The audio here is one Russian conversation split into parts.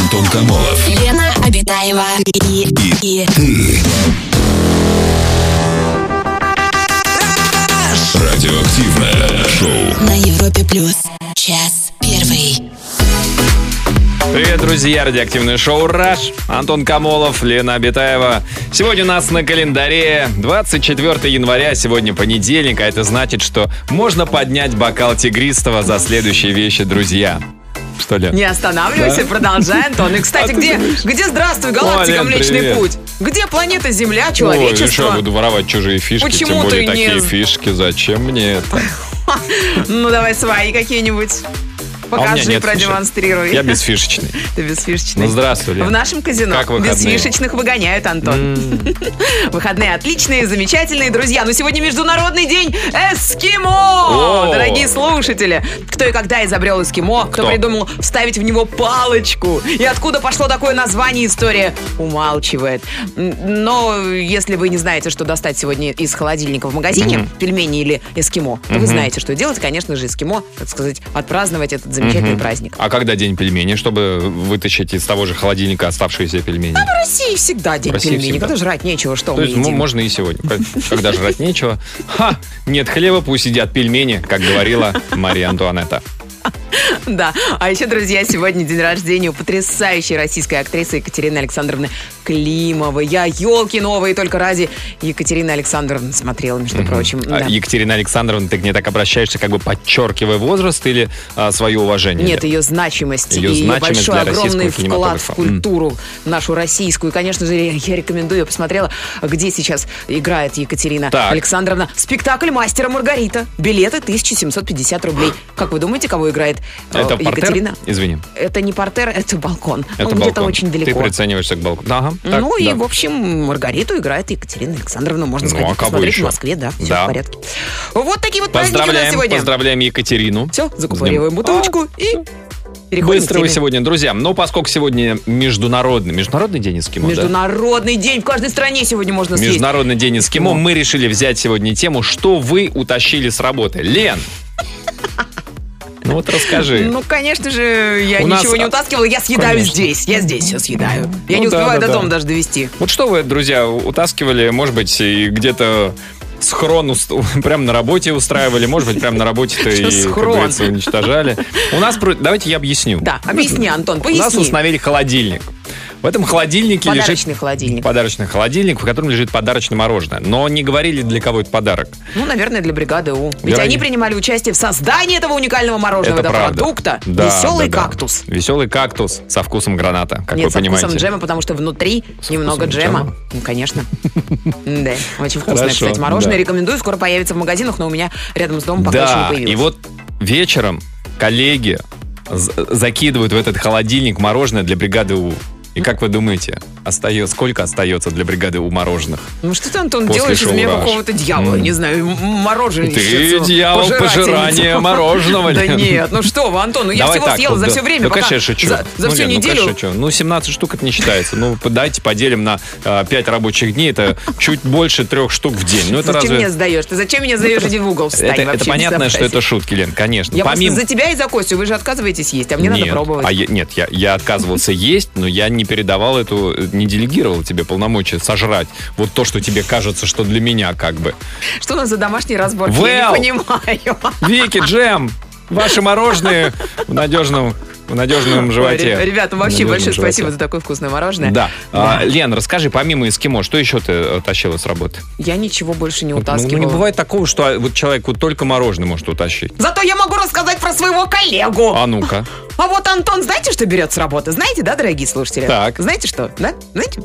Антон Комолов, Лена Абитаева и ты. Радиоактивное шоу на Европе Плюс. Час первый. Привет, друзья! Радиоактивное шоу «Раш». Антон Комолов, Лена Абитаева. Сегодня у нас на календаре 24 января, сегодня понедельник, а это значит, что можно поднять бокал тигристого за следующие вещи, друзья. Что, Лен? Не останавливайся, да? Продолжай, Антон. И, кстати, где здравствуй, галактика, Лен, Млечный привет. Путь? Где планета Земля, человечество? Ой, еще я буду воровать чужие фишки, почему тем более такие фишки. Зачем мне это? Ну, давай свои какие-нибудь. Покажи, продемонстрируй. Фишек. Я безфишечный. Ты безфишечный. Ну, здравствуй, Лена. В нашем казино безфишечных выгоняют, Антон. Выходные отличные, замечательные, друзья. Но сегодня Международный день эскимо. Дорогие слушатели, кто и когда изобрел эскимо, кто придумал вставить в него палочку. И откуда пошло такое название, история умалчивает. Но если вы не знаете, что достать сегодня из холодильника в магазине, пельмени или эскимо, то вы знаете, что делать. Конечно же, эскимо, так сказать, отпраздновать этот замечательный праздник. А когда день пельменей, чтобы вытащить из того же холодильника оставшиеся пельмени? А в России всегда день пельменей. Когда жрать нечего, что мы едим? Можно и сегодня. Когда жрать нечего. Ха! Нет хлеба, пусть едят пельмени, как говорила Мария Антуанетта. Да. А еще, друзья, сегодня день рождения у потрясающей российской актрисы Екатерины Александровны Климовой. Я елки новые только ради Екатерины Александровны смотрела, между прочим. Да. Екатерина Александровна, ты к ней так обращаешься, как бы подчеркивая возраст или свое уважение? Нет, ее значимость. Ее большой, огромный вклад в культуру нашу российскую. И, конечно же, я рекомендую, я посмотрела, где сейчас играет Екатерина Александровна. Спектакль «Мастер и Маргарита». Билеты 1750 рублей. Как вы думаете, кого играет это Екатерина? Портер? Извини. Это не портер, это балкон. Это он балкон. Где-то очень далеко. Ты прицениваешься к балкону. Ага, ну так, и, в общем, Маргариту играет Екатерина Александровна. Можно сказать, посмотреть еще в Москве, да, все в порядке. Вот такие вот праздники у нас сегодня. Поздравляем Екатерину. Все, закупориваем бутылочку и... Быстро вы сегодня, друзья. Но поскольку сегодня международный день эскимо. Международный день. В каждой стране сегодня можно съесть. Международный день эскимо. Мы решили взять сегодня тему, что вы утащили с работы. Лен! Ну вот расскажи. Ну, конечно же, я ничего не утаскивала. Я съедаю здесь. Я здесь все съедаю. Я не успеваю до дома даже довести. Вот что вы, друзья, утаскивали, может быть, и где-то... Схрон прям на работе устраивали. Может быть, прям на работе-то и, как говорится, уничтожали. У нас, давайте я объясню. Да, объясни, Антон, поясни. У нас установили холодильник. В этом холодильнике подарочный холодильник, в котором лежит подарочное мороженое. Но не говорили, для кого это подарок. Ну, наверное, для бригады У. Ведь они принимали участие в создании этого уникального мороженого продукта. Да, «Веселый кактус». «Веселый кактус» со вкусом граната, как вы понимаете. Нет, со вкусом джема, потому что внутри немного джема. Ну, конечно. Да, очень вкусное, кстати, мороженое. Рекомендую, скоро появится в магазинах, но у меня рядом с домом пока еще не появилось. И вот вечером коллеги закидывают в этот холодильник мороженое для бригады У. И как вы думаете, сколько остается для бригады у мороженых? Ну что ты, Антон, делаешь из меня какого-то дьявола, не знаю, мороженое. Ты дьявол пожирания мороженого. Да нет, ну что вы, Антон, я всего съела за все время. Ну, конечно, я шучу. За всю неделю. Ну, 17 штук это не считается. Ну, давайте поделим на 5 рабочих дней, это чуть больше 3 штук в день. Зачем меня сдаешь? Ты зачем меня сдаешь? Иди в угол встань. Это понятно, что это шутки, Лен, конечно. Я просто за тебя и за Костю, вы же отказываетесь есть, а мне надо пробовать. Нет, я отказывался есть, но я не передавал не делегировал тебе полномочия сожрать вот то, что тебе кажется, что для меня как бы. Что у нас за домашний разбор? Я не понимаю. Вики, Джем, ваши мороженое в надежном животе. Ребята, вообще большое спасибо за такое вкусное мороженое. Да. Лен, расскажи, помимо эскимо, что еще ты тащила с работы? Я ничего больше не утаскивала. Ну, не бывает такого, что вот человек только мороженое может утащить. Зато я могу рассказать про своего коллегу. А ну-ка. А вот Антон, знаете, что берет с работы? Знаете, да, дорогие слушатели? Так. Знаете что? Да? Знаете?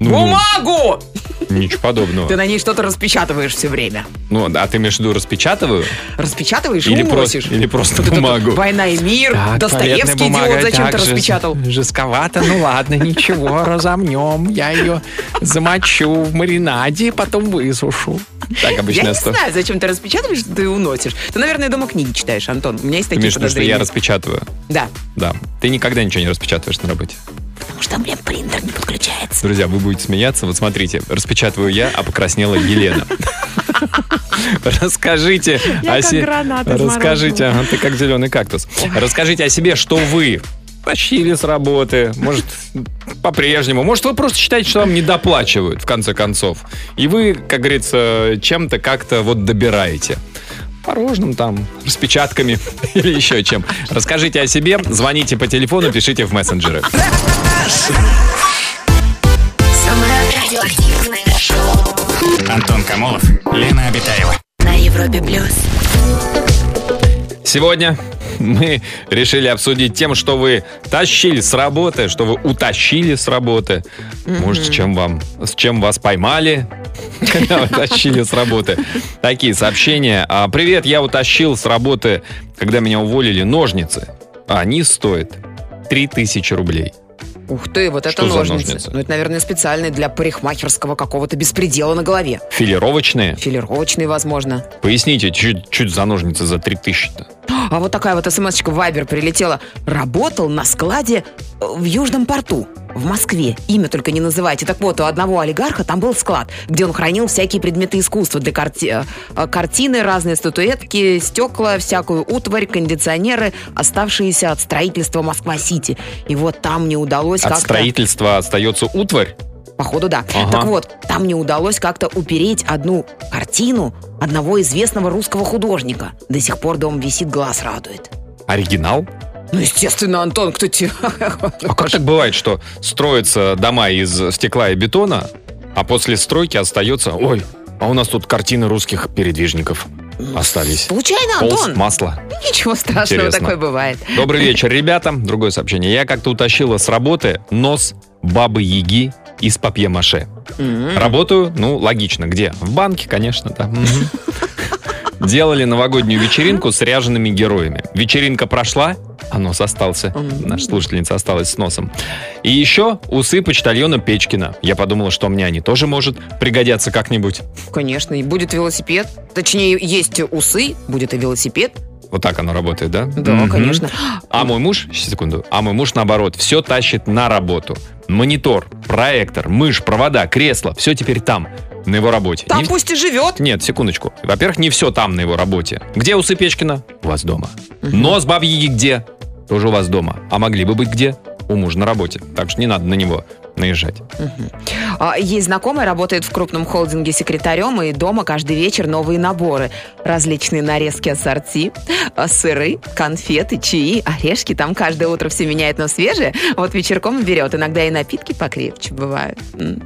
Бумагу! Ничего подобного. Ты на ней что-то распечатываешь все время. Ну, а ты имеешь в виду распечатываю? Распечатываешь и уносишь. Или просто бумагу. «Война и мир», Достоевский, «Идиот» зачем-то распечатал. Жестковато, ну ладно, ничего, разомнем. Я ее замочу в маринаде, потом высушу. Так обычно. Я не знаю, зачем ты распечатываешь, что ты уносишь. Ты, наверное, дома книги читаешь, Антон. У меня есть такие подозрения. Я распечатываю? Да. Да. Ты никогда ничего не распечатываешь на работе. Потому что у меня принтер не подключается. Друзья, вы будете смеяться. Вот смотрите, распечатываю я, а покраснела Елена. Расскажите о себе. Расскажите, ты как зеленый кактус. Расскажите о себе, что вы почили с работы, может, по-прежнему. Может, вы просто считаете, что вам недоплачивают, в конце концов. И вы, как говорится, чем-то как-то вот добираете. Порожным там, распечатками или еще чем. Расскажите о себе, звоните по телефону, пишите в мессенджеры. Антон Комолов, Лена Абитаева. На Европе Плюс. Сегодня мы решили обсудить тем, что вы тащили с работы, что вы утащили с работы. Может, с чем вас поймали, когда вы тащили с работы. Такие сообщения. Привет, я утащил с работы, когда меня уволили, ножницы. Они стоят 3000 рублей. Ух ты, вот это ножницы. Ну, это, наверное, специальные для парикмахерского какого-то беспредела на голове. Филировочные? Филировочные, возможно. Поясните, чуть за ножницы за 3000-то. А вот такая вот смс-очка в Вайбер прилетела. Работал на складе в Южном порту, в Москве. Имя только не называйте. Так вот, у одного олигарха там был склад, где он хранил всякие предметы искусства. Для картины, разные статуэтки, стекла, всякую утварь, кондиционеры, оставшиеся от строительства Москва-Сити. И вот там не удалось как-то... От строительства остается утварь? Походу, да. Ага. Так вот, там не удалось как-то упереть одну картину одного известного русского художника. До сих пор дом висит, глаз радует. Оригинал? Ну, естественно, Антон, кто тебе... А как так бывает, что строятся дома из стекла и бетона, а после стройки остается... Ой, а у нас тут картины русских передвижников остались. Случайно, Антон? Полз масла. Ничего страшного, интересно. Такое бывает. Добрый вечер, ребята. Другое сообщение. Я как-то утащила с работы нос бабы-яги из папье-маше. Работаю, логично. Где? В банке, конечно, да. Делали новогоднюю вечеринку с ряжеными героями. Вечеринка прошла, а нос остался. Наша слушательница осталась с носом. И еще усы почтальона Печкина. Я подумала, что мне они тоже, может, пригодятся как-нибудь. Конечно, и будет велосипед. Точнее, есть усы, будет и велосипед. Вот так оно работает, да? Да, конечно. А мой муж, наоборот, все тащит на работу. Монитор, проектор, мышь, провода, кресло. Все теперь там, на его работе. Там пусть и живет. Нет, секундочку. Во-первых, не все там на его работе. Где усы Печкина? У вас дома. Нос бабьи где? Тоже у вас дома. А могли бы быть где? У мужа на работе. Так что не надо на него наезжать. Есть знакомая, работает в крупном холдинге секретарем, и дома каждый вечер новые наборы. Различные нарезки ассорти, сыры, конфеты, чаи, орешки. Там каждое утро все меняет, но свежие. Вот вечерком берет. Иногда и напитки покрепче бывают.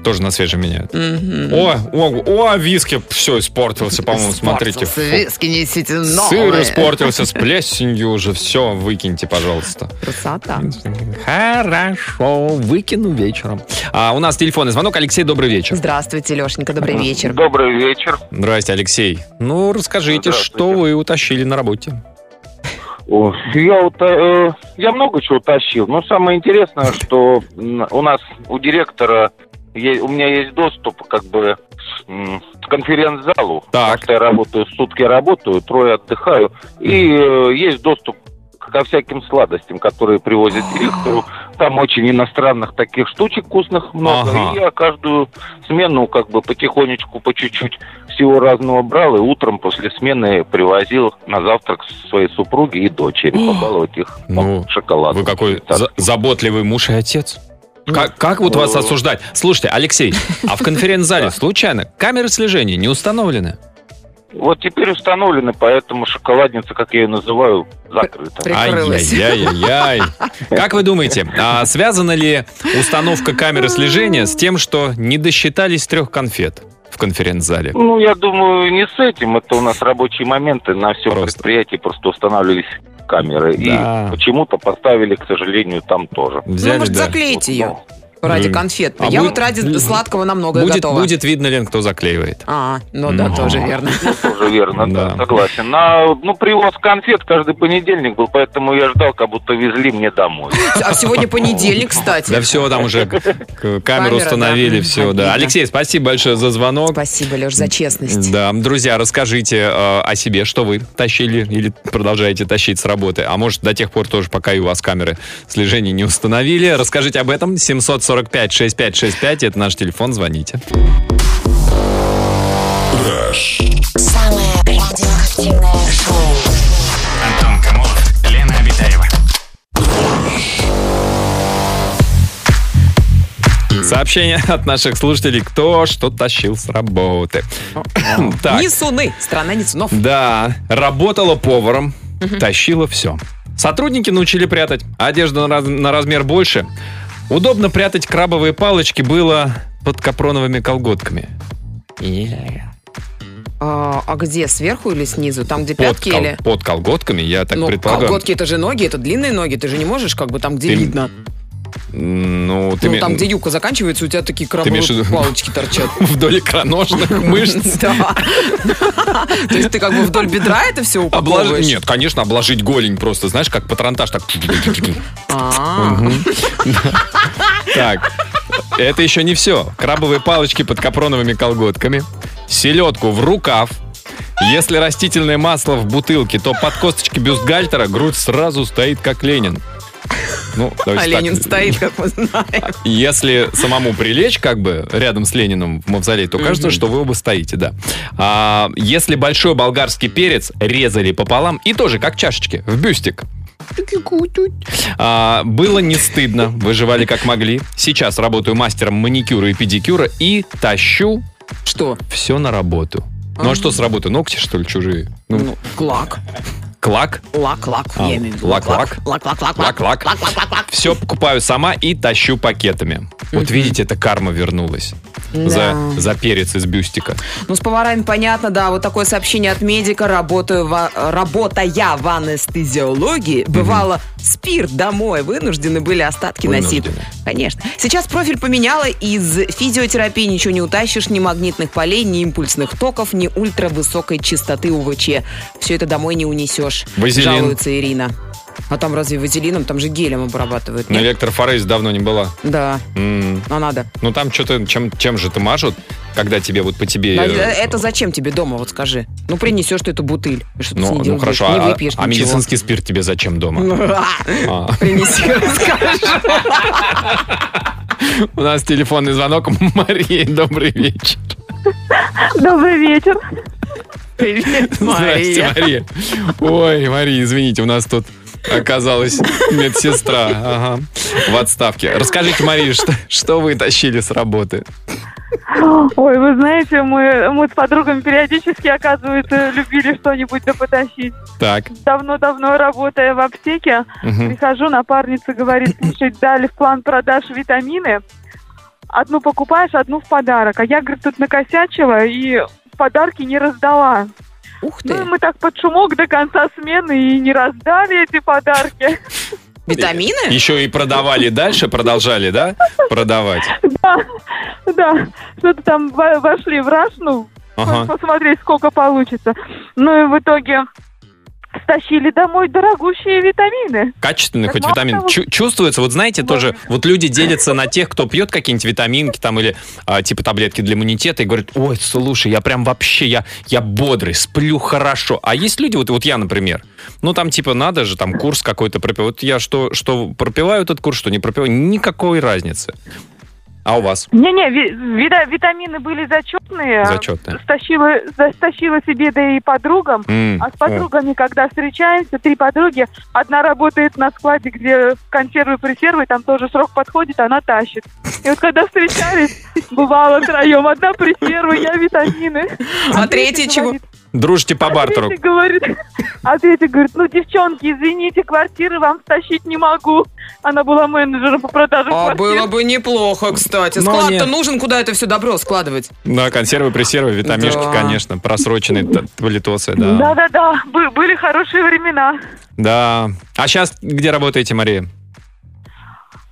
Тоже на свежем меняют. Виски все испортился, по-моему, смотрите. Виски несите новые. Сыр испортился, с плесенью уже. Все, выкиньте, пожалуйста. Красота. Хорошо, выкину вечером. У нас телефонный звонок. Алексей, добрый вечер. Здравствуйте, Лешенька, добрый вечер. Добрый вечер. Здрасте, Алексей. Ну, расскажите, что вы утащили на работе? Я много чего утащил. Но самое интересное, что у директора, у меня есть доступ к конференц-залу. Так. Потому что я работаю, сутки работаю, трое отдыхаю. И есть доступ ко всяким сладостям, которые привозят директору. Там очень иностранных таких штучек вкусных много. Ага. И я каждую смену потихонечку, по чуть-чуть всего разного брал. И утром после смены привозил на завтрак своей супруги и дочери. Побаловать их шоколадом. Вы какой заботливый муж и отец. Как вас осуждать? Слушайте, Алексей, а в конференц-зале случайно камеры слежения не установлены? Вот теперь установлены, поэтому шоколадница, как я ее называю, закрыта. Прикрылась. Ай-яй-яй-яй. Как вы думаете, связана ли установка камеры слежения с тем, что не досчитались 3 конфет в конференц-зале? Я думаю, не с этим. Это у нас рабочие моменты. На всем предприятии просто устанавливались камеры. Да. И почему-то поставили, к сожалению, там тоже. Взяли, может, заклеить ее? Ради конфет. Ради сладкого намного готова. Будет видно, Лен, кто заклеивает. Тоже верно. Тоже верно, да, согласен. Привоз конфет каждый понедельник был, поэтому я ждал, как будто везли мне домой. А сегодня понедельник, кстати. Да все, там уже камеру установили, все, да. Алексей, спасибо большое за звонок. Спасибо, Леш, за честность. Да, друзья, расскажите о себе, что вы тащили или продолжаете тащить с работы. А может, до тех пор тоже, пока и у вас камеры слежения не установили. Расскажите об этом. 745-6565, это наш телефон, звоните. Самое радиоактивное шоу. Антон Комолов, Лена Абитаева. Сообщение от наших слушателей, кто что тащил с работы. Несуны, страна несунов. Да, работала поваром, тащила все. Сотрудники научили прятать одежду на размер больше. Удобно прятать крабовые палочки было под капроновыми колготками. А где, сверху или снизу? Там, где пятки или... Под колготками, я так предполагаю. Колготки — это же ноги, это длинные ноги. Ты же не можешь как бы там, где видно. Ну, там, где юбка заканчивается, у тебя такие крабовые палочки торчат. Вдоль икроножных мышц. Да. То есть ты как бы вдоль бедра это все упаковываешь? Нет, конечно, обложить голень просто. Знаешь, как патронтаж так. Так, это еще не все. Крабовые палочки под капроновыми колготками. Селедку в рукав. Если растительное масло в бутылке, то под косточки бюстгальтера грудь сразу стоит как Ленин. Ну, а Ленин так стоит, как мы знаем. Если самому прилечь как бы рядом с Лениным в мавзолей, то кажется, что вы оба стоите, да. А если большой болгарский перец резали пополам и тоже как чашечки, в бюстик. Было не стыдно, выживали как могли. Сейчас работаю мастером маникюра и педикюра и тащу что? Все на работу. Ну а что с работы? Ногти, что ли, чужие? Ну, клак. Клак. Лак-лак. Лак-лак. Лак-лак. Все покупаю сама и тащу пакетами. Вот видите, эта карма вернулась. За перец из бюстика. Ну, с поварами понятно, да. Вот такое сообщение от медика. Работая в анестезиологии, бывало, спирт домой вынуждены были остатки носить. Конечно. Сейчас профиль поменяла. Из физиотерапии ничего не утащишь. Ни магнитных полей, ни импульсных токов, ни ультравысокой частоты УВЧ. Все это домой не унесешь. Вазелин. Жалуется Ирина. А там разве вазелином? Там же гелем обрабатывают. На электрофорез давно не была. Да. Но надо. Ну там что-то, чем же ты мажут, когда тебе вот по тебе... Это зачем тебе дома, вот скажи? Ну принесешь ты эту бутыль. Ну хорошо, не выпьешь, а медицинский спирт тебе зачем дома? Принеси, расскажу. У нас телефонный звонок. Мария, добрый вечер. Добрый вечер. Привет, Мария. Здрасте, Мария. Ой, Мария, извините, у нас тут оказалась медсестра в отставке. Расскажите, Мария, что вы тащили с работы? Ой, вы знаете, мы с подругами периодически, оказывается, любили что-нибудь потащить. Так. Давно-давно работая в аптеке, прихожу, напарница говорит: слушай, дали в план продаж витамины. Одну покупаешь, одну в подарок. А я, говорит, тут накосячила и... подарки не раздала. Ух ты. Ну, мы так под шумок до конца смены и не раздали эти подарки. Витамины? Еще и продавали дальше, продолжали, да, продавать? Да. Что-то там вошли в раж, посмотреть, сколько получится. Ну и в итоге стащили домой дорогущие витамины. Качественные хоть витамины. Чувствуется, вот знаете, тоже, вот люди делятся на тех, кто пьет какие-нибудь витаминки там или типа таблетки для иммунитета и говорят: ой, слушай, я прям вообще, я бодрый, сплю хорошо. А есть люди, вот я, например, ну там типа надо же, там курс какой-то пропиваю. Вот я что пропиваю этот курс, что не пропиваю, никакой разницы. А у вас? Не-не, витамины были зачетные. Зачетные. Стащила себе, да и подругам. А с подругами, когда встречаемся, 3 подруги, одна работает на складе, где консервы-пресервы, там тоже срок подходит, она тащит. И вот когда встречались, бывало втроем, одна пресервы, я витамины. А третья чего? Дружите по бартеру. А третий говорит, ну, девчонки, извините, квартиры вам стащить не могу. Она была менеджером по продаже квартир. А было бы неплохо, кстати. Склад-то нужен, куда это все добро складывать? Да, консервы, пресервы, витамишки, конечно. Просроченные валитосы, да. Да-да-да, были хорошие времена. Да. А сейчас где работаете, Мария?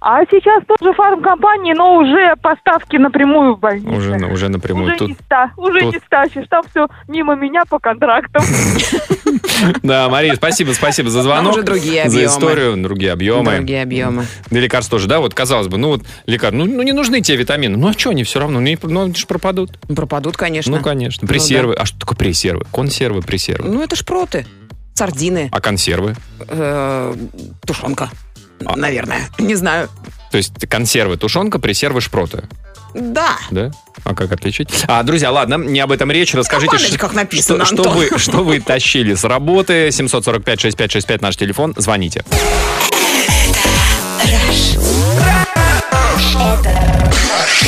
А сейчас тоже фармкомпании, но уже поставки напрямую в больницу. Уже напрямую. Уже не стащишь, там все мимо меня по контрактам. Да, Мария, спасибо за звонок. Уже другие объемы. За историю, другие объемы. Да и лекарств тоже, да, вот казалось бы, лекарства, не нужны тебе витамины. Ну а что они все равно? Ну они же пропадут. Пропадут, конечно. Ну конечно. Пресервы. А что такое пресервы? Консервы, пресервы. Ну это ж шпроты, сардины. А консервы? Тушенка. Наверное. Не знаю. То есть консервы, тушенка, пресервы, шпроты. Да? А как отличить? Друзья, ладно, не об этом речь. Расскажите, написано, что вы тащили с работы. 745-6565 наш телефон. Звоните. Это Rush.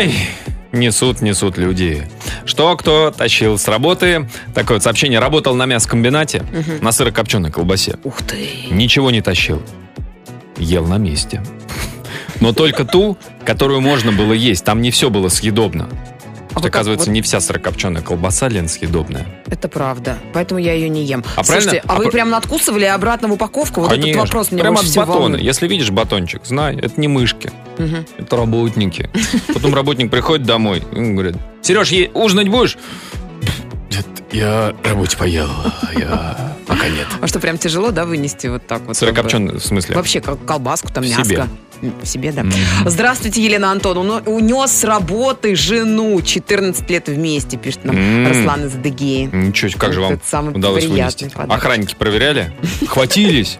Ай, несут люди. Что кто тащил с работы? Такое вот сообщение. Работал на мясокомбинате, на сырокопченой колбасе. Ух ты. Ничего не тащил. Ел на месте. Но только ту, которую можно было есть. Там не все было съедобно. Что, оказывается, вот... не вся сырокопченая колбаса, Лен, съедобная. Это правда. Поэтому я ее не ем. Слушайте, а вы прям надкусывали обратно в упаковку? Вот этот вопрос мне прям больше всего волнует. Прямо от батона. Если видишь батончик, знай, это не мышки. Это работники. Потом работник приходит домой и говорит: Сереж, ужинать будешь? Я работе поел, я пока нет. А что, прям тяжело, да, вынести вот так вот? Сырокопченый, в смысле? Вообще, как колбаску, там, мяско. Себе, да. Здравствуйте, Елена Антоновна. Унес с работы жену. 14 лет вместе, пишет нам Руслан из Адыгеи. Ничего, как же вам удалось вынести? Охранники проверяли? Хватились?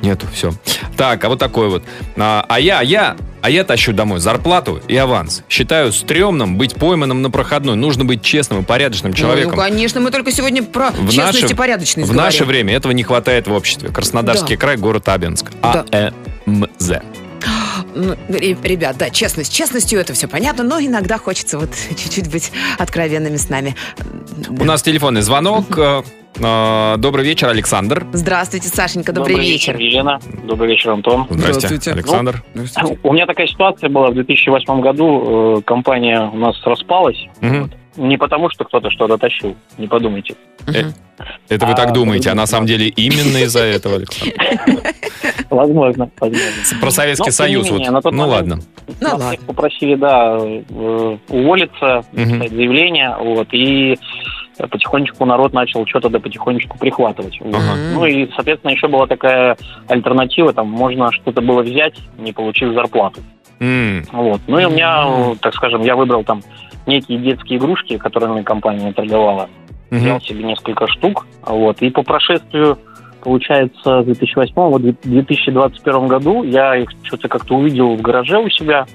Нету, все. Так, а вот такой вот. А я тащу домой зарплату и аванс. Считаю стрёмным быть пойманным на проходной. Нужно быть честным и порядочным человеком. Ну, конечно, мы только сегодня про честность и порядочность говорим. В наше время этого не хватает в обществе. Краснодарский край, город Абинск. АМЗ. Ну, ребят, да, честность. Честностью это все понятно, но иногда хочется вот чуть-чуть быть откровенными с нами. У нас телефонный звонок. Добрый вечер, Александр. Здравствуйте, Сашенька, добрый вечер. Добрый вечер, Елена. Добрый вечер, Антон. Здравствуйте, Александр. Здравствуйте. У меня такая ситуация была в 2008 году. Компания у нас распалась. Угу. Не потому, что кто-то что-то тащил. Не подумайте. Это вы так думаете, а на самом деле именно из-за этого, Александр? Возможно. Про Советский Союз. Ну ладно. Нас попросили, да, уволиться, писать заявление. И потихонечку народ начал что-то потихонечку прихватывать. Ну и, соответственно, еще была такая альтернатива. Там можно что-то было взять, не получив зарплату. Ну и у меня, так скажем, я выбрал там некие детские игрушки, которыми компания торговала. Взял себе несколько штук. И по прошествию, получается, 2008, вот в 2021 году я их что-то как-то увидел в гараже у себя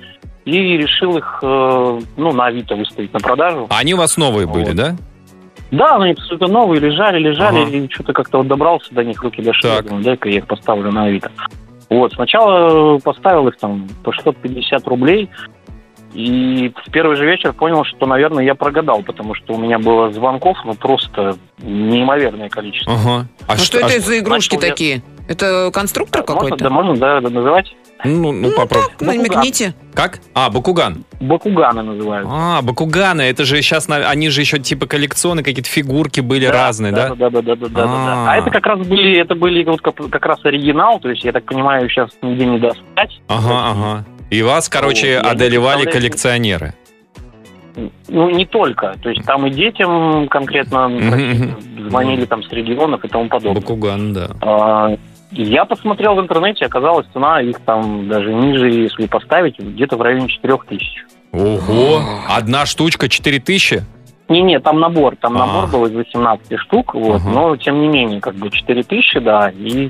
и решил их на Авито выставить на продажу. А они у вас новые были, да? Да, они абсолютно новые, лежали, и что-то как-то вот добрался до них, руки дошли, думаю, дай-ка я их поставлю на Авито. Сначала поставил их там по 650 рублей. И в первый же вечер понял, что, наверное, я прогадал, потому что у меня было звонков, просто неимоверное количество. А что это за игрушки такие? Это конструктор какой-то? Можно называть. Попробуй. Намекните. Как? Бакуган. Бакуганы называют. Бакуганы. Это же сейчас, они же еще типа коллекционные, какие-то фигурки были разные, да? Да. А это как раз были как раз оригинал, то есть, я так понимаю, сейчас нигде не достать. И вас, короче, одолевали коллекционеры. Не только. То есть там и детям конкретно звонили там с регионов и тому подобное. Бакуган, да. Я посмотрел в интернете, оказалось, цена их там даже ниже, если поставить, где-то в районе 4000. Ого! Одна штучка 4000? Не, там набор. Там набор был из 18 штук, но тем не менее, 4000, да, и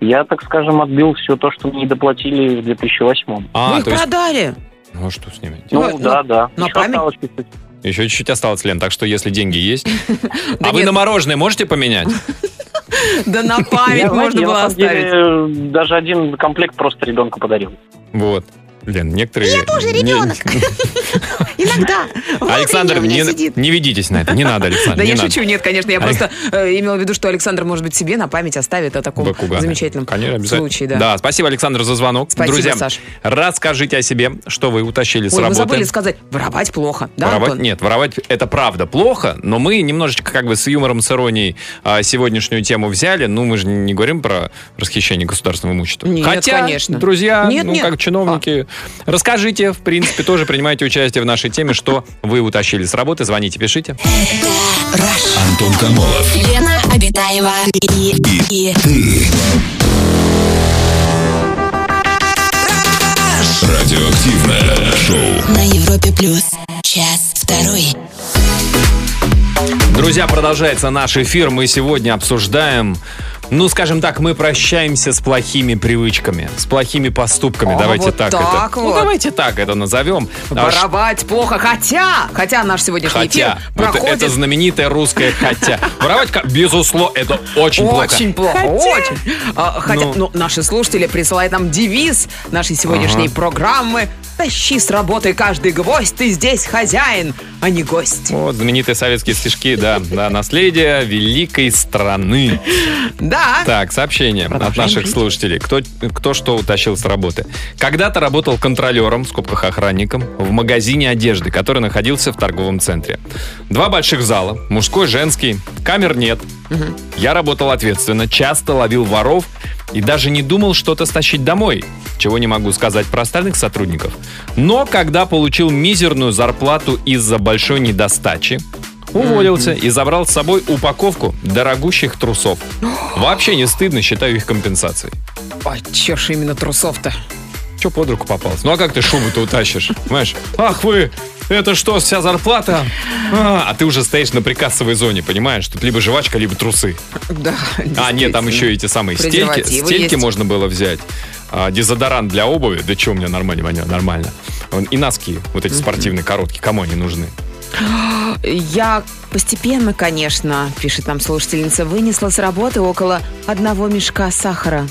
я, так скажем, отбил все то, что мне доплатили в 2008. Вы их продали? Ну, что с ними? Да. На память? Еще чуть-чуть осталось, Лен, так что если деньги есть... А вы на мороженое можете поменять? Да на память можно было оставить. Даже один комплект просто ребенку подарил. Вот. Лен, некоторые... Я тоже ребенок. Иногда. Александр, не ведитесь на это. Не надо, Александр. Да я шучу, нет, конечно. Я просто имела в виду, что Александр, может быть, себе на память оставит о таком замечательном случае. Да, спасибо, Александр, за звонок. Друзья, расскажите о себе, что вы утащили с работы. Вы забыли сказать, воровать плохо. Нет, воровать это правда плохо, но мы немножечко как бы с юмором, с иронией сегодняшнюю тему взяли. Ну, мы же не говорим про расхищение государственного имущества. Хотя, друзья, как чиновники... Расскажите, в принципе, тоже принимайте участие в нашей теме, что вы утащили с работы. Звоните, пишите. Антон Комолов, Лена Абитаева и ты. Радиоактивное шоу на Европе Плюс. Час второй. Друзья, продолжается наш эфир. Мы сегодня обсуждаем... Ну, скажем так, мы прощаемся с плохими привычками, с плохими поступками. Давайте вот так это. Вот. Ну, давайте так это назовем. Воровать плохо, хотя наш сегодняшний эфир проходит... Это знаменитое русское «хотя». Воровать, безусловно, это очень плохо. Очень плохо, очень. Хотя, наши слушатели присылают нам девиз нашей сегодняшней программы Стащи с работы каждый гвоздь, ты здесь хозяин, а не гость. Вот знаменитые советские стишки, да. Наследие великой страны. Да. Так, сообщение от наших слушателей. Кто что утащил с работы. Когда-то работал контролером, в скобках охранником, в магазине одежды, который находился в торговом центре. 2 больших зала, мужской, женский, камер нет. Я работал ответственно, часто ловил воров и даже не думал что-то стащить домой, чего не могу сказать про остальных сотрудников. Но когда получил мизерную зарплату из-за большой недостачи, уволился и забрал с собой упаковку дорогущих трусов. Вообще не стыдно, считаю их компенсацией. А чё ж именно трусов-то? Чё под руку попалось? Ну а как ты шубу-то утащишь? Понимаешь? Ах вы! Это что, вся зарплата? А ты уже стоишь на прикассовой зоне, понимаешь? Тут либо жвачка, либо трусы. Да, а, нет, там еще эти самые стельки. Стельки можно было взять. Дезодорант для обуви. Да что у меня нормально. И носки, вот эти спортивные, короткие. Кому они нужны? Я постепенно, конечно, пишет нам слушательница, вынесла с работы около 1 мешка сахара.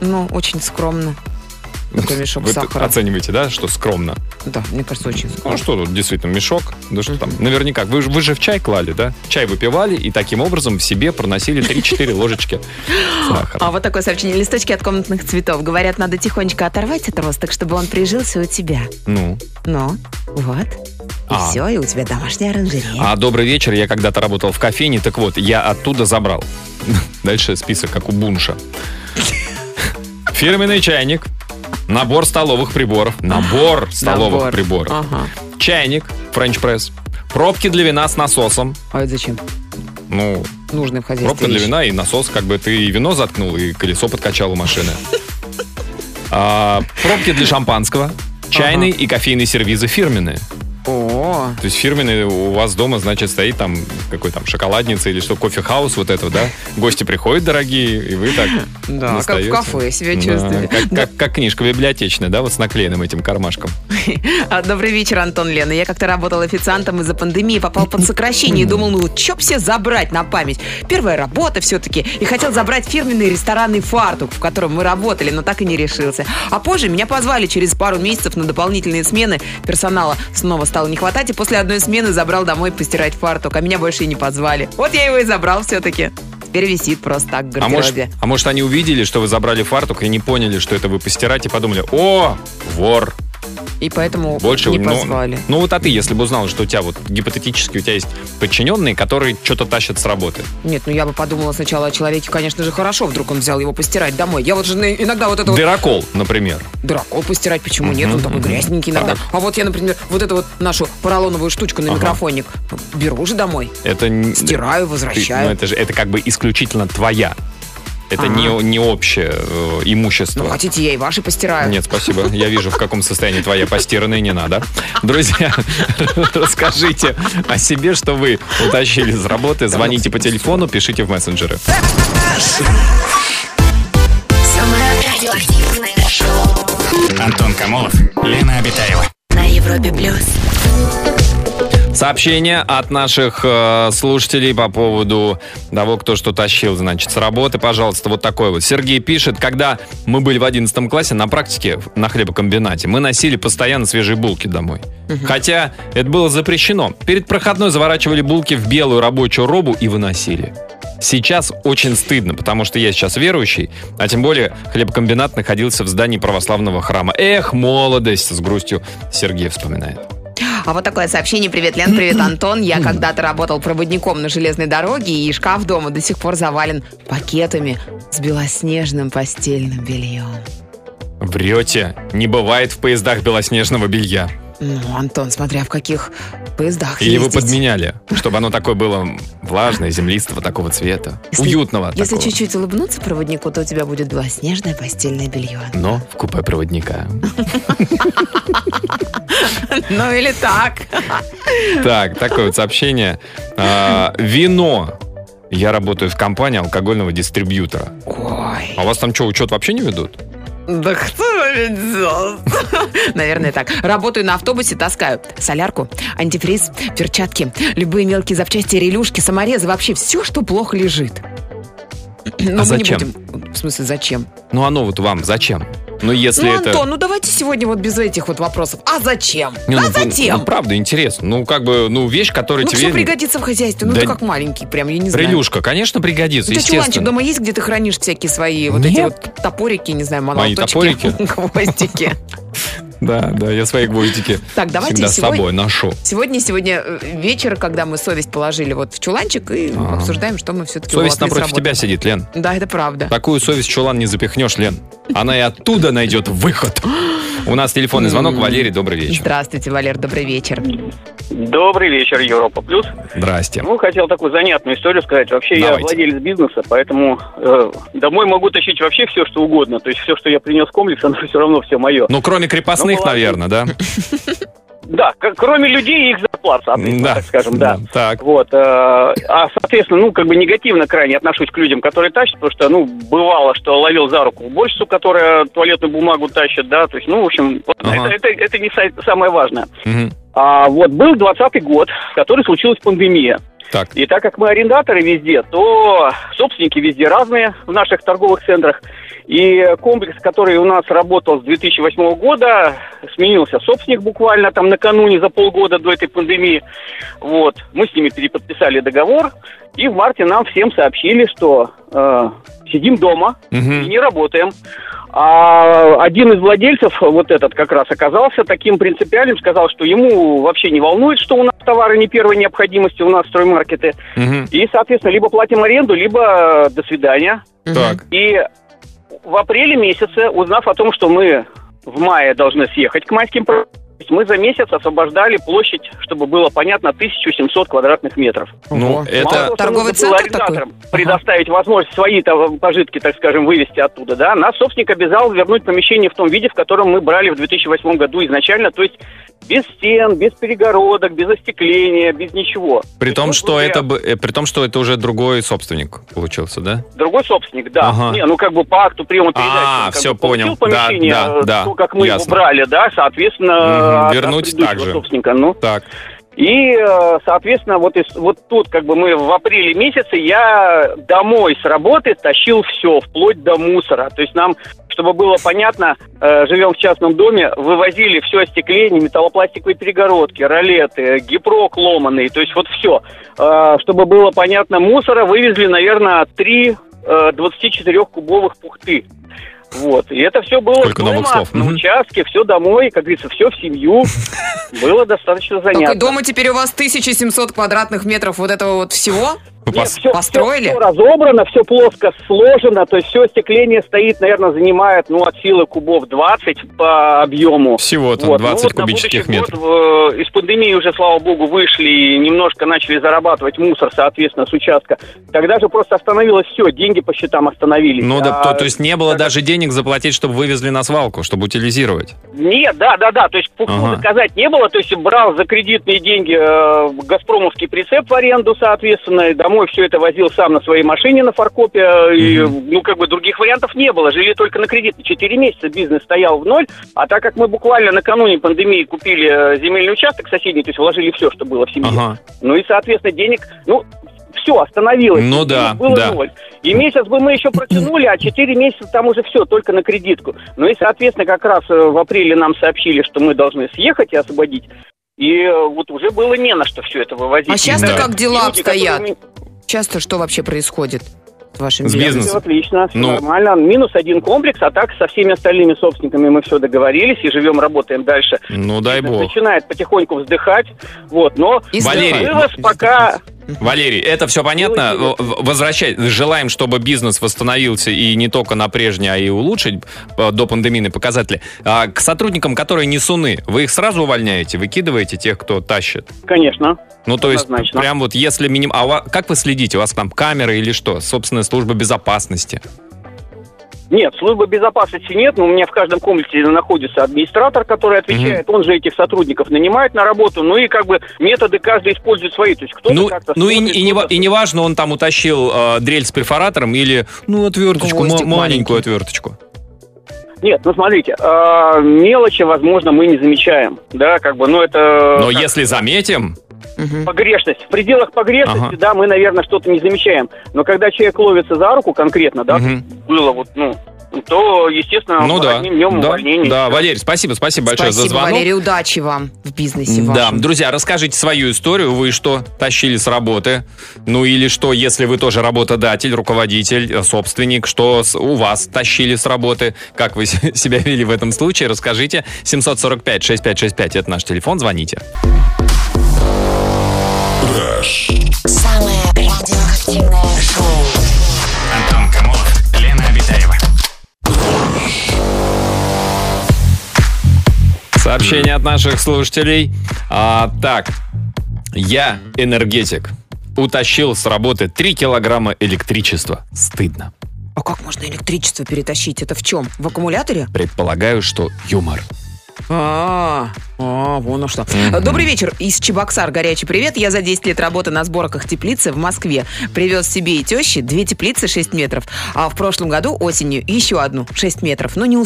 Ну, очень скромно. Такой мешок вы сахара. Оцениваете, да, что скромно? Да, мне кажется, очень скромно. Ну что тут, действительно, мешок. Да что там? Наверняка. Вы же в чай клали, да? Чай выпивали и таким образом в себе проносили 3-4 ложечки сахара. А вот такое сообщение. Листочки от комнатных цветов. Говорят, надо тихонечко оторвать от роста, чтобы он прижился у тебя. Ну? Ну, вот. И все, и у тебя домашняя оранжерея. А добрый вечер. Я когда-то работал в кофейне. Так вот, я оттуда забрал. Дальше список, как у Бунша. Фирменный чайник. Набор столовых приборов. Набор столовых приборов. Ага. Чайник, френч-пресс. Пробки для вина с насосом. А это зачем? Ну, нужны в хозяйстве. Пробка для вина и насос, как бы ты и вино заткнул, и колесо подкачало машины. Пробки для шампанского. Чайные и кофейные сервизы фирменные. О. То есть фирменный у вас дома, значит, стоит там какой там шоколадница или что, кофе-хаус вот этого, да? Гости приходят дорогие, и вы так да, как в кафе себя чувствуете. Да, как книжка библиотечная, да, вот с наклеенным этим кармашком. Добрый вечер, Антон, Лена. Я как-то работал официантом из-за пандемии, попал под сокращение и думал, ну чё б все забрать на память? Первая работа все-таки. И хотел забрать фирменный ресторанный фартук, в котором мы работали, но так и не решился. А позже меня позвали через пару месяцев на дополнительные смены персонала. Снова стало не хватать, и после одной смены забрал домой постирать фартук, а меня больше и не позвали. Вот я его и забрал все-таки. Теперь висит просто так в гардеробе. А может, они увидели, что вы забрали фартук и не поняли, что это вы постирать, и подумали, о, вор. И поэтому больше не позвали. Ну вот а ты, если бы узнала, что у тебя вот гипотетически у тебя есть подчиненные, которые что-то тащат с работы. Нет, ну я бы подумала сначала о человеке, конечно же, хорошо, вдруг он взял его постирать домой. Я вот же иногда вот это вот... Дырокол, например. Дырокол постирать, почему нет? Он такой грязненький иногда. А вот я, например, вот эту вот нашу поролоновую штучку на микрофонник беру же домой. Это... Стираю, возвращаю. Ну это как бы исключительно твоя. Это не общее имущество. Ну, хотите, я и ваши постираю. Нет, спасибо. Я вижу, в каком состоянии твоя постиранная, не надо. Друзья, расскажите о себе, что вы утащили с работы. Звоните по телефону, пишите в мессенджеры. Антон Комолов, Лена Абитаева. На Европе Плюс. Сообщение от наших слушателей по поводу того, кто что тащил, значит, с работы, пожалуйста, вот такое вот. Сергей пишет, когда мы были в 11 классе на практике на хлебокомбинате, мы носили постоянно свежие булки домой. Хотя это было запрещено. Перед проходной заворачивали булки в белую рабочую робу и выносили. Сейчас очень стыдно, потому что я сейчас верующий, а тем более хлебокомбинат находился в здании православного храма. Эх, молодость, с грустью Сергей вспоминает. А вот такое сообщение. Привет, Лен, привет, Антон. Я когда-то работал проводником на железной дороге, и шкаф дома до сих пор завален пакетами с белоснежным постельным бельем. Врете. Не бывает в поездах белоснежного белья. Ну, Антон, смотря в каких поездах ездить. Или вы подменяли, чтобы оно такое было влажное, землистого, такого цвета, уютного. Если чуть-чуть улыбнуться проводнику, то у тебя будет белоснежное постельное белье. Но в купе проводника. Ну или так. Так, такое вот сообщение. Вино. Я работаю в компании алкогольного дистрибьютора. Ой. А у вас там что, учет вообще не ведут? Да кто ведет? Наверное, так. Работаю на автобусе, таскаю солярку, антифриз, перчатки, любые мелкие запчасти, релюшки, саморезы, вообще все, что плохо лежит. Но а зачем? В смысле, зачем? Ну, оно вот вам зачем? Ну, если ну, Антон, это... ну давайте сегодня вот без этих вот вопросов. А зачем? Не, а ну, зачем? Ну, правда, интересно. Ну, как бы, ну, вещь, которая ну, тебе... Ну, все пригодится в хозяйстве. Ну, да... ты как маленький прям, я не знаю. Релюшка, конечно, пригодится, естественно. У тебя чуланчик дома есть, где ты хранишь всякие свои вот эти вот топорики, не знаю, молоточки? Мои топорики? Гвоздики. Да, да, я свои гвоздики всегда с собой ношу. Сегодня вечер, когда мы совесть положили вот в чуланчик и обсуждаем, что мы все-таки уловили. Совесть напротив тебя сидит, Лен. Да, это правда. Такую совесть в чулан не запихнешь, Лен. Она и оттуда найдет выход. У нас телефонный звонок. Валерий, добрый вечер. Здравствуйте, Валер, добрый вечер. Добрый вечер, Европа Плюс. Здрасте. Ну, хотел такую занятную историю сказать. Вообще, давайте. Я владелец бизнеса, поэтому домой могу тащить вообще все, что угодно. То есть все, что я принес комплекс, оно все равно все мое. Ну, кроме крепостных, наверное, да? Да, кроме людей и их зарплат, соответственно, так скажем, да. Вот. А, соответственно, ну, как бы негативно крайне отношусь к людям, которые тащат, потому что, ну, бывало, что ловил за руку уборщицу, которая туалетную бумагу тащит, да, то есть, ну, в общем, это не самое важное. А вот был 20-й год, в который случилась пандемия. Так. И так как мы арендаторы везде, то собственники везде разные в наших торговых центрах. И комплекс, который у нас работал с 2008 года, сменился собственник буквально там накануне, за полгода до этой пандемии. Вот. Мы с ними переподписали договор, и в марте нам всем сообщили, что сидим дома и не работаем. А один из владельцев, вот этот как раз, оказался таким принципиальным, сказал, что ему вообще не волнует, что у нас товары не первой необходимости, у нас строймаркеты. И, соответственно, либо платим аренду, либо до свидания. И в апреле месяце, узнав о том, что мы в мае должны съехать к майским праздникам, мы за месяц освобождали площадь, чтобы было понятно, 1700 квадратных метров. Ну, это торговый центр такой? Предоставить возможность свои пожитки, так скажем, вывести оттуда, да. Нас собственник обязал вернуть помещение в том виде, в котором мы брали в 2008 году изначально, то есть без стен, без перегородок, без остекления, без ничего. При том, что это уже другой собственник получился, да? Другой собственник, да. Ага. Не, ну как бы по акту приема передачи. А, все понял. Помещение, да. То, как мы его брали, да, соответственно... вернуть также. Ну. Так. И, соответственно, вот тут как бы мы в апреле месяце, я домой с работы тащил все, вплоть до мусора. То есть нам, чтобы было понятно, живем в частном доме, вывозили все остекление, металлопластиковые перегородки, ролеты, гипрок ломаный, то есть вот все. Чтобы было понятно, мусора вывезли, наверное, 3 24-кубовых пухты. Вот, и это все было дома, на участке, все домой, как говорится, все в семью. Было достаточно занятно. Так, дома теперь у вас 1700 квадратных метров вот этого вот всего? Нет, все разобрано, все плоско сложено, то есть все остекление стоит, наверное, занимает, ну, от силы кубов 20 по объему. Всего-то вот. 20 ну, вот кубических метров. Год, из пандемии уже, слава богу, вышли и немножко начали зарабатывать мусор, соответственно, с участка. Тогда же просто остановилось все, деньги по счетам остановились. Ну, да, то есть не было даже денег заплатить, чтобы вывезли на свалку, чтобы утилизировать? Нет, да, то есть пухту доказать не было, то есть брал за кредитные деньги газпромовский прицеп в аренду, соответственно, и домой все это возил сам на своей машине на фаркопе, и, ну, как бы других вариантов не было, жили только на кредит. 4 месяца бизнес стоял в ноль, а так как мы буквально накануне пандемии купили земельный участок соседний, то есть вложили все, что было в семье, ну и, соответственно, денег, ну, все остановилось. Ну да, было ноль. И месяц бы мы еще протянули, а 4 месяца там уже все, только на кредитку. Ну и, соответственно, как раз в апреле нам сообщили, что мы должны съехать и освободить, и вот уже было не на что все это вывозить. А сейчас-то как дела обстоят? Часто что вообще происходит с вашим бизнесом? Все отлично, все нормально. Минус один комплекс, а так со всеми остальными собственниками мы все договорились и живем, работаем дальше. Ну, дай бог. Начинает потихоньку вздыхать. Вот, но вывоз пока... Валерий, это все понятно. Желаем, чтобы бизнес восстановился и не только на прежний, а и улучшить до пандемийные показатели. А к сотрудникам, которые несуны, вы их сразу увольняете, выкидываете тех, кто тащит? Конечно. Ну, то однозначно. Есть, прям вот если минимум... А как вы следите? У вас там камеры или что? Собственная служба безопасности? Нет, службы безопасности нет, но у меня в каждом комплексе находится администратор, который отвечает, он же этих сотрудников нанимает на работу, ну и как бы методы каждый использует свои, то есть кто-то как-то... Ну и не важно, он там утащил дрель с перфоратором или, ну, отверточку, маленькую отверточку. Нет, ну смотрите, мелочи, возможно, мы не замечаем, да, как бы, ну это... Но если заметим... Погрешность. В пределах погрешности, да, мы, наверное, что-то не замечаем. Но когда человек ловится за руку конкретно, да, было вот, ну, то, естественно, ну, да, одним днем да, увольнение. Да, Валерий, спасибо большое за звонок. Спасибо, Валерий, удачи вам в бизнесе вашем. Да, друзья, расскажите свою историю. Вы что тащили с работы? Ну или что, если вы тоже работодатель, руководитель, собственник, что у вас тащили с работы? Как вы себя вели в этом случае? Расскажите. 745-6565, это наш телефон, звоните. Самое радиоактивное шоу. Антон Комолов, Лена Абитаева. Сообщение от наших слушателей. Так, я энергетик. Утащил с работы 3 килограмма электричества. Стыдно. А как можно электричество перетащить? Это в чем? В аккумуляторе? Предполагаю, что юмор. Вон оно что. Добрый вечер. Из Чебоксар горячий привет. Я за 10 лет работы на сборках теплицы в Москве привез себе и теще 2 теплицы 6 метров. А в прошлом году осенью еще одну 6 метров. Но не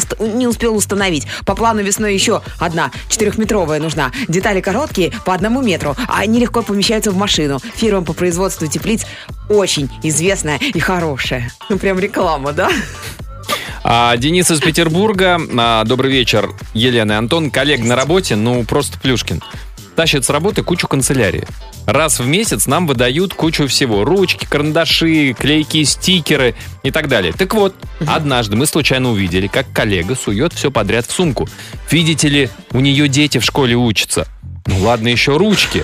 успел установить. По плану весной еще одна 4-метровая нужна. Детали короткие, по 1 метру. А они легко помещаются в машину. Фирма по производству теплиц очень известная и хорошая. Ну, прям реклама, да? Денис из Петербурга. Добрый вечер, Елена и Антон. Коллег на работе, ну просто Плюшкин. Тащит с работы кучу канцелярии. Раз в месяц нам выдают кучу всего. Ручки, карандаши, клейки, стикеры и так далее. Так вот, однажды мы случайно увидели, как коллега сует все подряд в сумку. Видите ли, у нее дети в школе учатся. Ну ладно, еще ручки.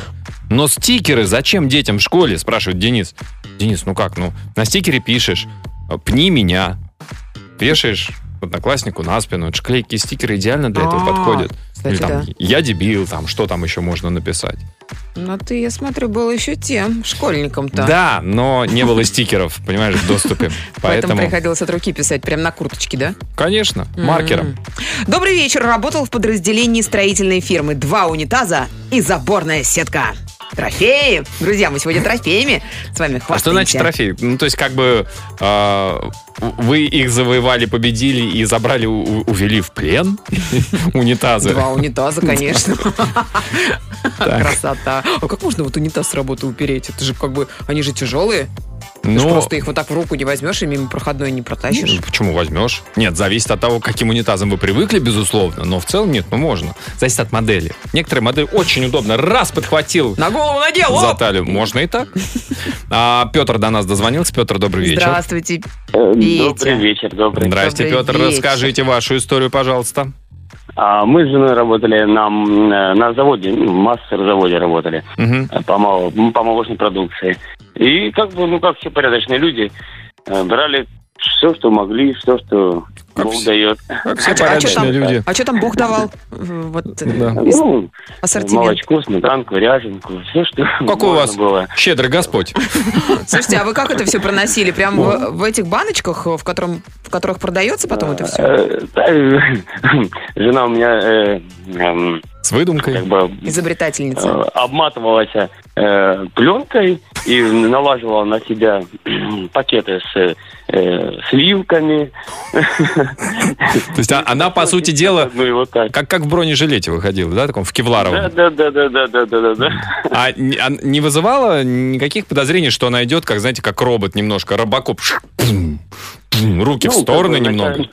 Но стикеры зачем детям в школе, спрашивает Денис. Денис, ну как, ну на стикере пишешь «Пни меня». Вешаешь однокласснику на спину. Это же клейки и стикеры идеально для этого подходят. Кстати, или там, да. Я дебил, там, что там еще можно написать. Но ты, я смотрю, был еще тем школьником-то. Да, но не было стикеров, понимаешь, в доступе. Поэтому приходилось от руки писать, прям на курточке, да? Конечно, маркером. Добрый вечер. Работал в подразделении строительной фирмы. 2 унитаза и заборная сетка. Трофеи! Друзья, мы сегодня трофеями с вами хвастаемся. А что значит трофеи? Ну, то есть, как бы вы их завоевали, победили и забрали, увели в плен унитазы. 2 унитаза, конечно. Красота. А как можно вот унитаз с работы упереть? Это же как бы, они же тяжелые. Ну, просто их вот так в руку не возьмешь и мимо проходной не протащишь. Ну, почему возьмешь? Нет, зависит от того, к каким унитазам вы привыкли, безусловно. Но в целом нет, ну можно. Зависит от модели. Некоторые модели очень удобно. Раз подхватил. На голову надел. За талию. Можно и так. Петр до нас дозвонился. Петр, добрый вечер. Здравствуйте, Петя. Добрый вечер. Здравствуйте, Петр. Расскажите вашу историю, пожалуйста. Мы с женой работали на заводе, в мастер-заводе работали, по молочной продукции. И как бы, ну как все порядочные люди, брали все, что могли, все, что Бог дает. Все порядочные люди. А что там Бог давал? Вот, да. Ну, ассортимент. Молочко, сметанку, ряженку, все, что как у вас было. Щедрый Господь. Слушайте, а вы как это все проносили? Прям в этих баночках, в которых продается потом это все? Жена у меня... С выдумкой. Как бы, изобретательница. Обматывалась пленкой и налаживала на себя пакеты с сливками. То есть она, по сути дела, как в бронежилете выходила, да, таком в кевларовом? Да. А не вызывала никаких подозрений, что она идет, как, знаете, как робот немножко, робокоп, руки в стороны немного?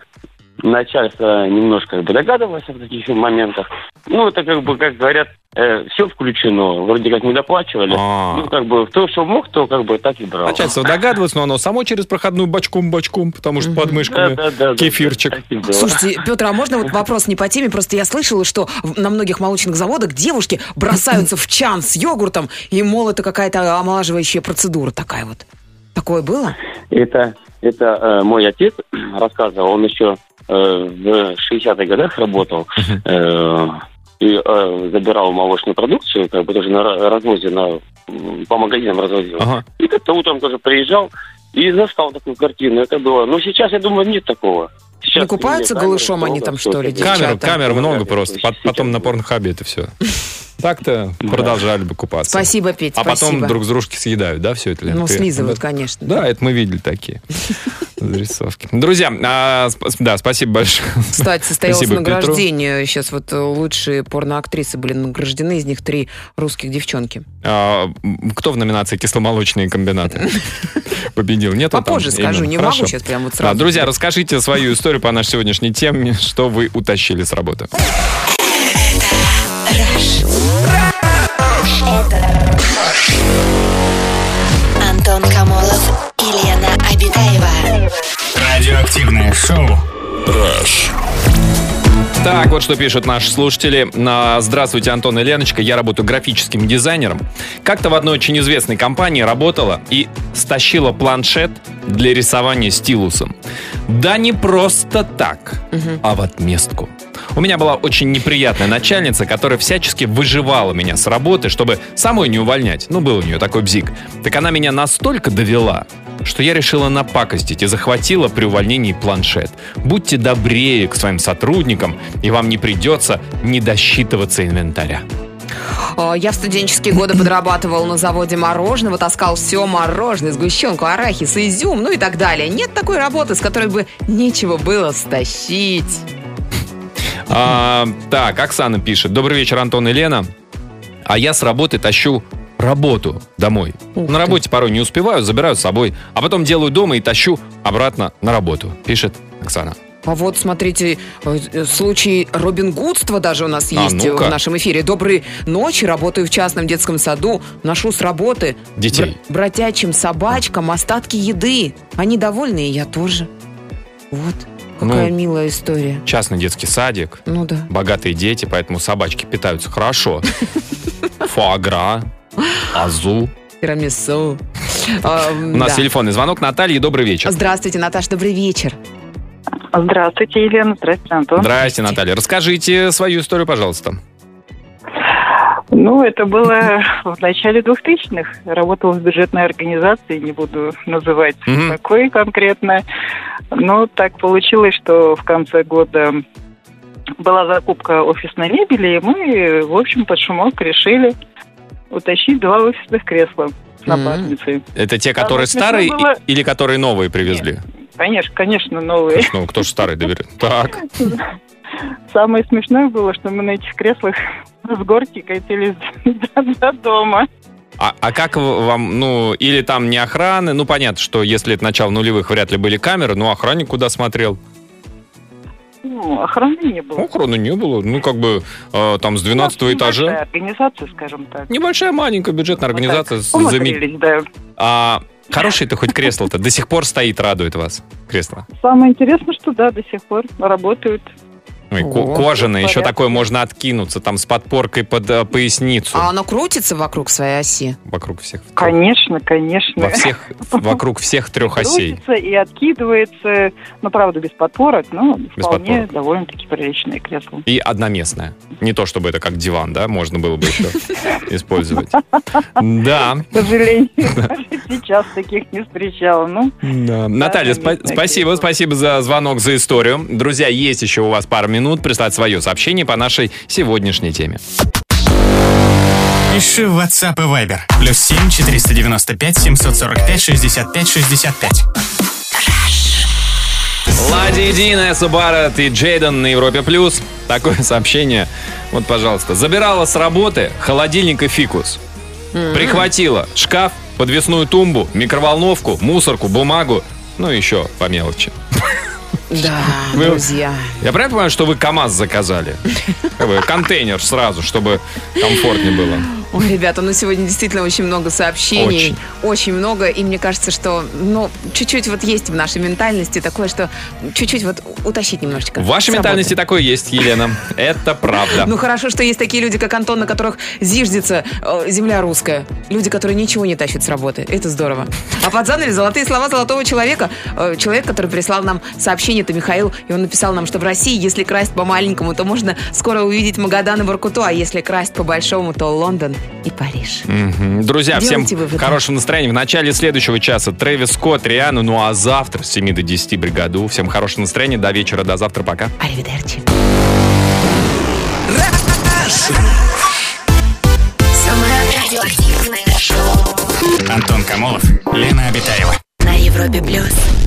Начальство немножко догадывалось о таких моментах. Ну, это как бы, как говорят, все включено. Вроде как не доплачивали. Ну, как бы, кто что мог, то как бы так и брал. Начальство догадывалось, но оно само через проходную бочком-бочком, потому что под мышками кефирчик. Слушайте, Петр, а можно вот вопрос не по теме? Просто я слышала, что на многих молочных заводах девушки бросаются в чан с йогуртом, и, мол, это какая-то омолаживающая процедура такая вот. Такое было? Это мой отец рассказывал. Он еще в 60-х годах работал и забирал молочную продукцию, как бы тоже на развозе, по магазинам развозил. И как-то утром тоже приезжал и застал такую картину. Это было... Но сейчас, я думаю, нет такого. Ну, купаются голышом они там, что ли? Камер много просто. Потом на Порнхабе это все. Так-то продолжали бы купаться. Спасибо, Петя. А потом друг с дружки съедают, да, все это? Ну, слизывают, конечно. Да, это мы видели такие зарисовки. Друзья, да, спасибо большое. Кстати, состоялось награждение. Сейчас вот лучшие порноактрисы были награждены. Из них 3 русских девчонки. Кто в номинации «Кисломолочные комбинаты» победил? Нет, попозже скажу, не могу сейчас прям вот сразу. Друзья, расскажите свою историю по нашей сегодняшней теме. Что вы утащили с работы? Антон Комолов и Лена Абитаева. Радиоактивное шоу «Раш». Так, вот что пишут наши слушатели. Здравствуйте, Антон и Леночка. Я работаю графическим дизайнером. Как-то в одной очень известной компании работала и стащила планшет для рисования стилусом. Да не просто так, а в отместку. У меня была очень неприятная начальница, которая всячески выживала меня с работы, чтобы самой не увольнять. Ну, был у нее такой бзик. Так она меня настолько довела, что я решила напакостить и захватила при увольнении планшет. Будьте добрее к своим сотрудникам, и вам не придется не досчитываться инвентаря. Я в студенческие годы подрабатывал на заводе мороженого, таскал все мороженое, сгущенку, арахис, изюм, ну и так далее. Нет такой работы, с которой бы нечего было стащить. Так, Оксана пишет. Добрый вечер, Антон и Лена. А я с работы тащу работу домой. На работе порой не успеваю, забираю с собой, а потом делаю дома и тащу обратно на работу, пишет Оксана. А вот, смотрите, случай Робин Гудства даже у нас есть в нашем эфире. Доброй ночи, работаю в частном детском саду, ношу с работы детей. Бродячим собачкам остатки еды. Они довольны, и я тоже. Вот. Какая милая история. Частный детский садик. Ну да. Богатые дети, поэтому собачки питаются хорошо. Фуагра, азу. Тирамису. У нас телефонный звонок. Наталья, добрый вечер. Здравствуйте, Наташа, добрый вечер. Здравствуйте, Елена. Здравствуйте, Антон. Здравствуйте, Наталья. Расскажите свою историю, пожалуйста. Ну, это было в начале 2000-х. Работала в бюджетной организации, не буду называть какой конкретно. Но так получилось, что в конце года была закупка офисной мебели, и мы, в общем, под шумок решили утащить 2 офисных кресла с напарницей. Это те, которые старые или которые новые привезли? Нет, конечно, новые. Ну, кто же старый доверяет? Так. Самое смешное было, что мы на этих креслах с горки катились до дома. А как вам, или там не охраны? Ну, понятно, что если это начало нулевых, вряд ли были камеры, но охранник куда смотрел? Ну, охраны не было. Охраны не было. Ну, как бы там с 12 этажа. Небольшая организация, скажем так. Небольшая, маленькая бюджетная организация. Вот да. Хорошее-то хоть кресло-то до сих пор стоит, радует вас кресло? Самое интересное, что да, до сих пор работают. Ой, кожаное, еще такое можно откинуться, там, с подпоркой под поясницу. А оно крутится вокруг своей оси? Вокруг всех. Конечно. Вокруг всех 3 осей. Крутится и откидывается, правда, без подпорок, но вполне довольно-таки приличное кресло. И одноместное. Не то, чтобы это как диван, да, можно было бы еще использовать. Да. К сожалению, сейчас таких не встречала. Наталья, спасибо за звонок, за историю. Друзья, есть еще у вас пару минут прислать свое сообщение по нашей сегодняшней теме. Пиши в WhatsApp и Viber. +7 495 745 65 65. Лади Дина, Субарат и Джейден на Европе Плюс. Такое сообщение. Вот, пожалуйста. Забирала с работы холодильник и фикус. Прихватила шкаф, подвесную тумбу, микроволновку, мусорку, бумагу. Еще по мелочи. Да, друзья. Я правильно понимаю, что вы КамАЗ заказали? Контейнер сразу, чтобы комфортнее было. Ой, ребята, сегодня действительно очень много сообщений. Очень много. И мне кажется, что, чуть-чуть есть в нашей ментальности такое, что чуть-чуть утащить немножечко. В вашей ментальности такое есть, Елена. Это правда. Хорошо, что есть такие люди, как Антон, на которых зиждется земля русская. Люди, которые ничего не тащат с работы. Это здорово. А под занавес золотые слова золотого человека. Человек, который прислал нам сообщение, это Михаил. И он написал нам, что в России, если красть по-маленькому, то можно скоро увидеть Магадан и Воркуту. А если красть по-большому, то Лондон и Париж. Друзья, всем хорошего настроения. В начале следующего часа Трэвис Скотт, Рианна. А завтра с 7 до 10 бригаду. Всем хорошего настроения. До вечера, до завтра. Пока. Аривидерчи. Радиоактивное шоу. Антон Комолов, Лена Абитаева. На Европе Плюс.